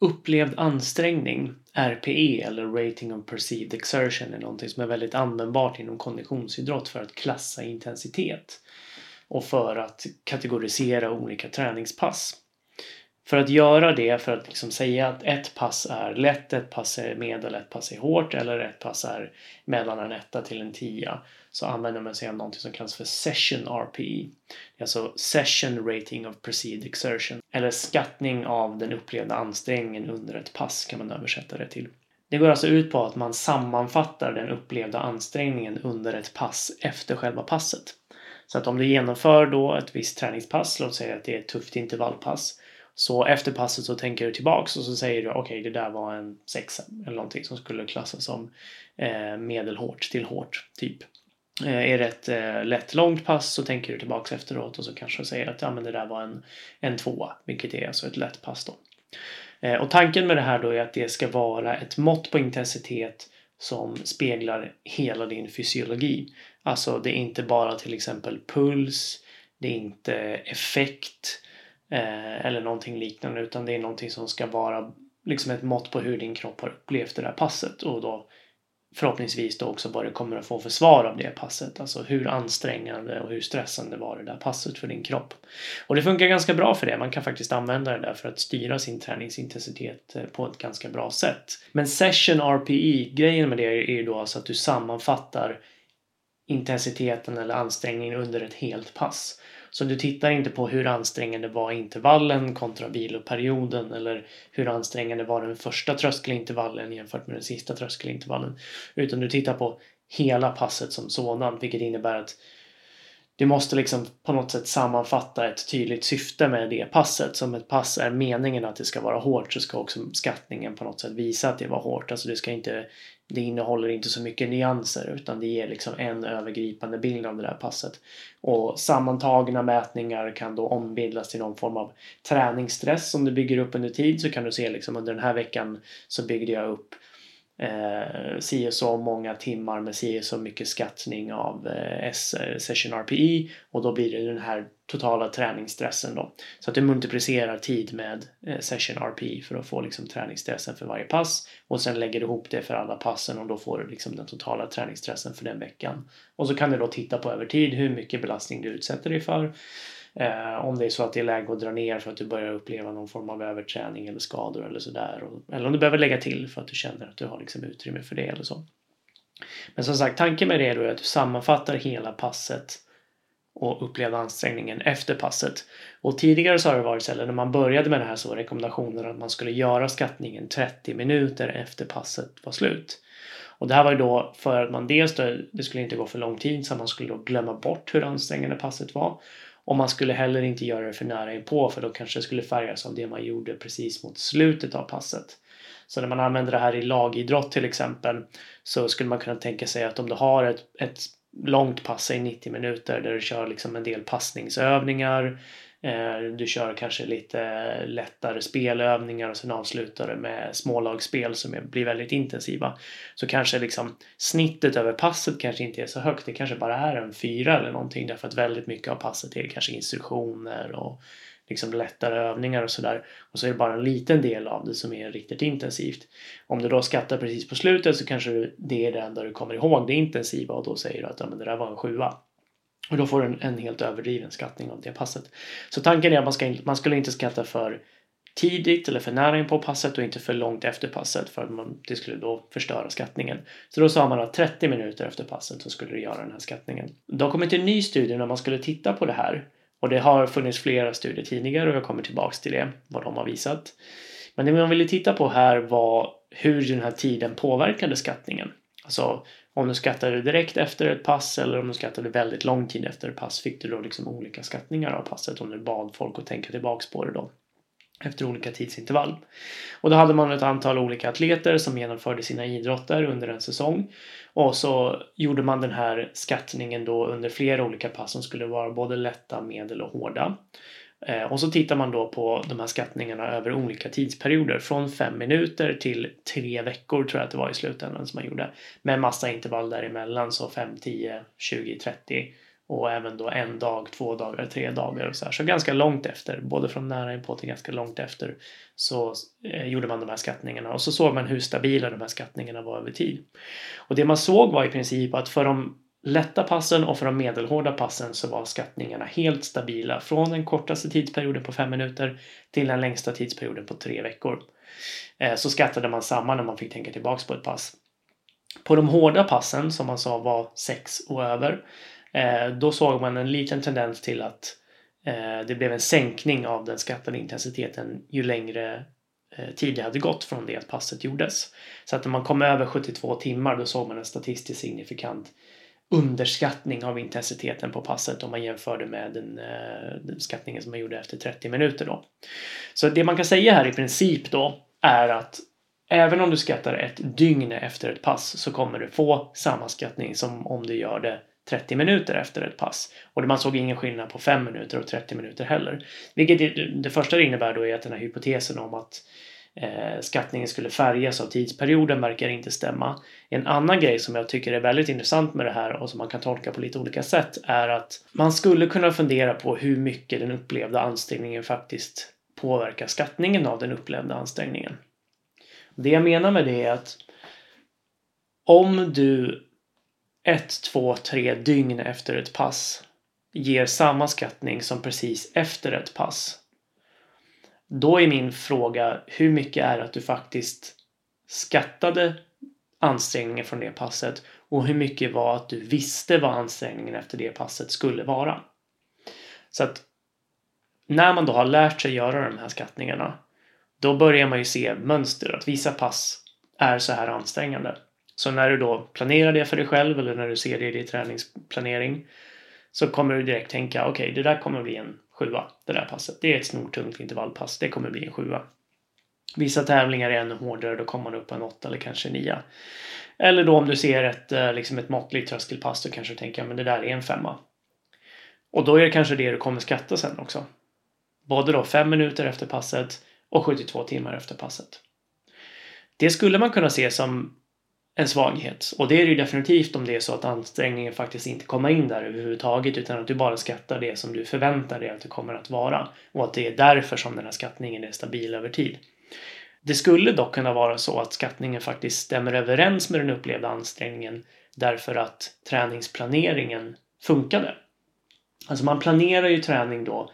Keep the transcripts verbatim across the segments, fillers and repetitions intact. Upplevd ansträngning, R P E eller Rating of Perceived Exertion, är någonting som är väldigt användbart inom konditionsidrott för att klassa intensitet och för att kategorisera olika träningspass. För att göra det, för att liksom säga att ett pass är lätt, ett pass är medel, ett pass är hårt eller ett pass är mellan en etta till en tia, så använder man sig av något som kallas för session R P E. Alltså session rating of perceived exertion, eller skattning av den upplevda ansträngningen under ett pass kan man översätta det till. Det går alltså ut på att man sammanfattar den upplevda ansträngningen under ett pass efter själva passet. Så att om du genomför då ett visst träningspass, låt säga att det är ett tufft intervallpass, så efter passet så tänker du tillbaks och så säger du okej okay, det där var en sexa eller någonting som skulle klassas som eh, medelhårt till hårt typ. Eh, är det ett eh, lätt långt pass så tänker du tillbaks efteråt och så kanske säger att ja, men det där var en, en tvåa, vilket är alltså ett lätt pass då. Eh, och tanken med det här då är att det ska vara ett mått på intensitet som speglar hela din fysiologi. Alltså det är inte bara till exempel puls, det är inte effekt eller någonting liknande, utan det är någonting som ska vara liksom ett mått på hur din kropp har upplevt det där passet, och då förhoppningsvis då också vad det kommer att få för svar av det passet, alltså hur ansträngande och hur stressande var det där passet för din kropp. Och det funkar ganska bra för det, man kan faktiskt använda det där för att styra sin träningsintensitet på ett ganska bra sätt. Men session R P E, grejen med det är ju då alltså att du sammanfattar intensiteten eller ansträngningen under ett helt pass. Så du tittar inte på hur ansträngande var intervallen kontra viloperioden, eller hur ansträngande var den första tröskelintervallen jämfört med den sista tröskelintervallen, utan du tittar på hela passet som sådant, vilket innebär att du måste liksom på något sätt sammanfatta ett tydligt syfte med det passet. Som ett pass är meningen att det ska vara hårt, så ska också skattningen på något sätt visa att det var hårt. Alltså det, ska inte, det innehåller inte så mycket nyanser, utan det ger liksom en övergripande bild av det där passet. Och sammantagna mätningar kan då ombildas till någon form av träningsstress som du bygger upp under tid. Så kan du se liksom under den här veckan så byggde jag upp Eh, si och så många timmar med si och så mycket skattning av eh, session R P E, och då blir det den här totala träningsstressen då. Så att du multiplicerar tid med eh, session R P E för att få liksom träningsstressen för varje pass, och sen lägger du ihop det för alla passen, och då får du liksom den totala träningsstressen för den veckan. Och så kan du då titta på över tid hur mycket belastning du utsätter dig för. Eh, om det är så att det är läge att dra ner för att du börjar uppleva någon form av överträning eller skador eller sådär. Eller om du behöver lägga till för att du känner att du har liksom utrymme för det eller så. Men som sagt, tanken med det då är att du sammanfattar hela passet och upplevda ansträngningen efter passet. Och tidigare så har det varit så, eller när man började med det här, så var rekommendationen att man skulle göra skattningen trettio minuter efter passet var slut. Och det här var ju då för att man dels då, det skulle inte gå för lång tid, så man skulle då glömma bort hur ansträngande passet var. Och man skulle heller inte göra det för nära inpå, för då kanske det skulle färgas av det man gjorde precis mot slutet av passet. Så när man använder det här i lagidrott till exempel, så skulle man kunna tänka sig att om du har ett, ett långt pass i nittio minuter där du kör liksom en del passningsövningar, eh, du kör kanske lite lättare spelövningar och sen avslutar det med smålagsspel som är, blir väldigt intensiva, så kanske liksom snittet över passet kanske inte är så högt, det kanske bara är en fyra eller någonting, därför att väldigt mycket av passet är kanske instruktioner och liksom lättare övningar och sådär, och så är det bara en liten del av det som är riktigt intensivt. Om du då skattar precis på slutet, så kanske det är det enda du kommer ihåg det intensiva, och då säger du att ja, men det där var en sjua, och då får du en, en helt överdriven skattning av det passet. Så tanken är att man, ska, man skulle inte skatta för tidigt eller för nära in på passet och inte för långt efter passet, för att man, det skulle då förstöra skattningen. Så då sa man att trettio minuter efter passet så skulle du göra den här skattningen. Då har kommit en ny studie när man skulle titta på det här. Och det har funnits flera studier tidigare, och jag kommer tillbaka till det, vad de har visat. Men det man ville titta på här var hur den här tiden påverkade skattningen. Alltså om du skattade direkt efter ett pass eller om du skattade väldigt lång tid efter ett pass, fick du då liksom olika skattningar av passet om du bad folk att tänka tillbaka på det då, efter olika tidsintervall. Och då hade man ett antal olika atleter som genomförde sina idrotter under en säsong. Och så gjorde man den här skattningen då under flera olika pass som skulle vara både lätta, medel och hårda. Eh, och så tittar man då på de här skattningarna över olika tidsperioder, från fem minuter till tre veckor tror jag att det var i slutändan som man gjorde. Med massa intervall däremellan, så fem, tio, tjugo, trettio och även då en dag, två dagar, tre dagar och så här. Så ganska långt efter, både från nära inpå till ganska långt efter, så gjorde man de här skattningarna. Och så såg man hur stabila de här skattningarna var över tid. Och det man såg var i princip att för de lätta passen och för de medelhårda passen så var skattningarna helt stabila från den kortaste tidsperioden på fem minuter till den längsta tidsperioden på tre veckor. Så skattade man samman när man fick tänka tillbaka på ett pass. På de hårda passen, som man sa var sex och över, då såg man en liten tendens till att det blev en sänkning av den skattade intensiteten ju längre tid det hade gått från det att passet gjordes. Så att när man kom över sjuttiotvå timmar då såg man en statistiskt signifikant underskattning av intensiteten på passet om man jämförde med den, den skattningen som man gjorde efter trettio minuter då. Så det man kan säga här i princip då är att även om du skattar ett dygn efter ett pass så kommer du få samma skattning som om du gör det trettio minuter efter ett pass. Och man såg ingen skillnad på fem minuter och trettio minuter heller. Vilket det, det första det innebär då är att den här hypotesen om att eh, skattningen skulle färgas av tidsperioden verkar inte stämma. En annan grej som jag tycker är väldigt intressant med det här och som man kan tolka på lite olika sätt är att man skulle kunna fundera på hur mycket den upplevda ansträngningen faktiskt påverkar skattningen av den upplevda ansträngningen. Det jag menar med det är att om du ett, två, tre dygn efter ett pass ger samma skattning som precis efter ett pass, då är min fråga hur mycket är att du faktiskt skattade ansträngningen från det passet och hur mycket var att du visste vad ansträngningen efter det passet skulle vara. Så att när man då har lärt sig göra de här skattningarna, då börjar man ju se mönster, att vissa pass är så här ansträngande. Så när du då planerar det för dig själv eller när du ser det i din träningsplanering så kommer du direkt tänka, okej okay, det där kommer bli en sjua, det där passet. Det är ett snortungt intervallpass, det kommer bli en sjua. Vissa tävlingar är ännu hårdare, då kommer man upp på en åtta eller kanske en nia. Eller då om du ser ett, liksom ett måttligt tröskelpass så kanske du tänker, men det där är en femma. Och då är det kanske det du kommer skatta sen också. Både då fem minuter efter passet och sjuttiotvå timmar efter passet. Det skulle man kunna se som en svaghet. Och det är ju definitivt om det är så att ansträngningen faktiskt inte kommer in där överhuvudtaget utan att du bara skattar det som du förväntar dig att det kommer att vara. Och att det är därför som den här skattningen är stabil över tid. Det skulle dock kunna vara så att skattningen faktiskt stämmer överens med den upplevda ansträngningen därför att träningsplaneringen funkade. Alltså man planerar ju träning då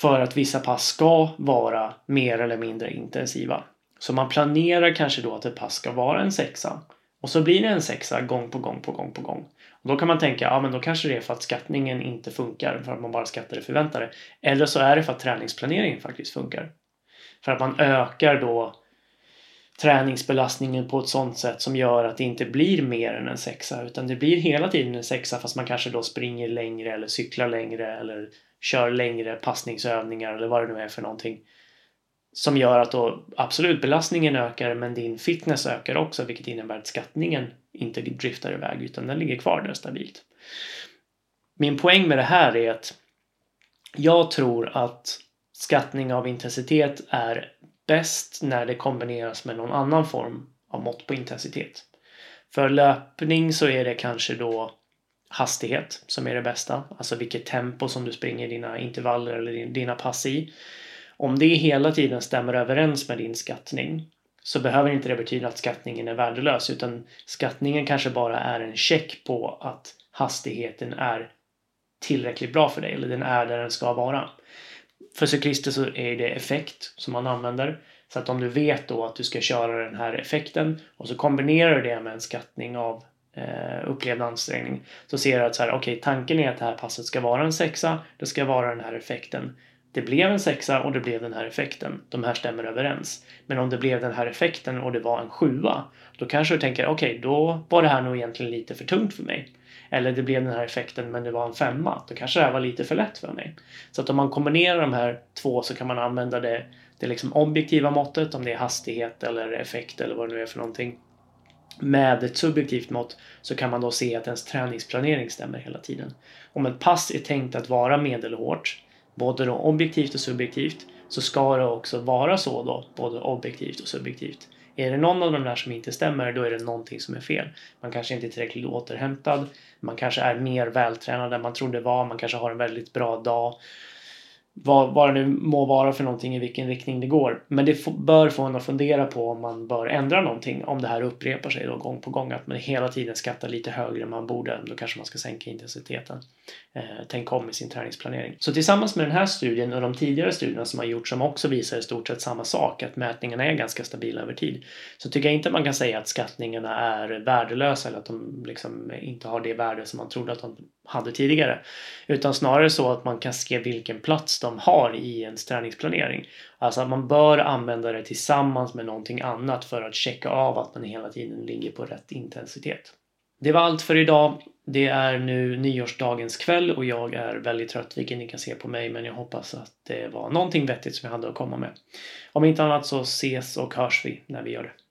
för att vissa pass ska vara mer eller mindre intensiva. Så man planerar kanske då att ett pass ska vara en sexa. Och så blir det en sexa gång på gång på gång på gång. Och då kan man tänka, ja men då kanske det är för att skattningen inte funkar. För att man bara skattar det förväntade. Eller så är det för att träningsplaneringen faktiskt funkar. För att man ökar då träningsbelastningen på ett sånt sätt som gör att det inte blir mer än en sexa. Utan det blir hela tiden en sexa fast man kanske då springer längre eller cyklar längre eller kör längre passningsövningar eller vad det nu är för någonting. Som gör att då absolut belastningen ökar men din fitness ökar också vilket innebär att skattningen inte driftar iväg utan den ligger kvar där stabilt. Min poäng med det här är att jag tror att skattning av intensitet är bäst när det kombineras med någon annan form av mått på intensitet. För löpning så är det kanske då hastighet som är det bästa. Alltså vilket tempo som du springer dina intervaller eller dina pass i. Om det hela tiden stämmer överens med din skattning så behöver inte det betyda att skattningen är värdelös utan skattningen kanske bara är en check på att hastigheten är tillräckligt bra för dig eller den är där den ska vara. För cyklister så är det effekt som man använder så att om du vet då att du ska köra den här effekten och så kombinerar du det med en skattning av eh, upplevd ansträngning så ser du att så här, okej, tanken är att det här passet ska vara en sexa, det ska vara den här effekten. Det blev en sexa och det blev den här effekten. De här stämmer överens. Men om det blev den här effekten och det var en sjua, då kanske du tänker, okej, okay, då var det här nog egentligen lite för tungt för mig. Eller det blev den här effekten men det var en femma. Då kanske det här var lite för lätt för mig. Så att om man kombinerar de här två så kan man använda det, det liksom objektiva måttet, om det är hastighet eller effekt eller vad det nu är för någonting. Med ett subjektivt mått så kan man då se att ens träningsplanering stämmer hela tiden. Om ett pass är tänkt att vara medelhårt, både då objektivt och subjektivt, så ska det också vara så då, både objektivt och subjektivt. Är det någon av de där som inte stämmer, då är det någonting som är fel. Man kanske inte är tillräckligt återhämtad, man kanske är mer vältränad än man trodde var, man kanske har en väldigt bra dag. Vad, vad det nu må vara för någonting, i vilken riktning det går. Men det f- bör få en att fundera på om man bör ändra någonting, om det här upprepar sig då gång på gång. Att man hela tiden skattar lite högre än man borde, då kanske man ska sänka intensiteten. Eh, tänk om i sin träningsplanering. Så tillsammans med den här studien och de tidigare studierna som har gjorts, som också visar i stort sett samma sak, att mätningarna är ganska stabila över tid, så tycker jag inte man kan säga att skattningarna är värdelösa eller att de liksom inte har det värde som man trodde att de hade tidigare. Utan snarare så att man kan se vilken plats de har i ens träningsplanering. Alltså att man bör använda det tillsammans med någonting annat för att checka av att man hela tiden ligger på rätt intensitet. Det var allt för idag. Det är nu nyårsdagens kväll och jag är väldigt trött, vilket ni kan se på mig, men jag hoppas att det var någonting vettigt som jag hade att komma med. Om inte annat så ses och hörs vi när vi gör det.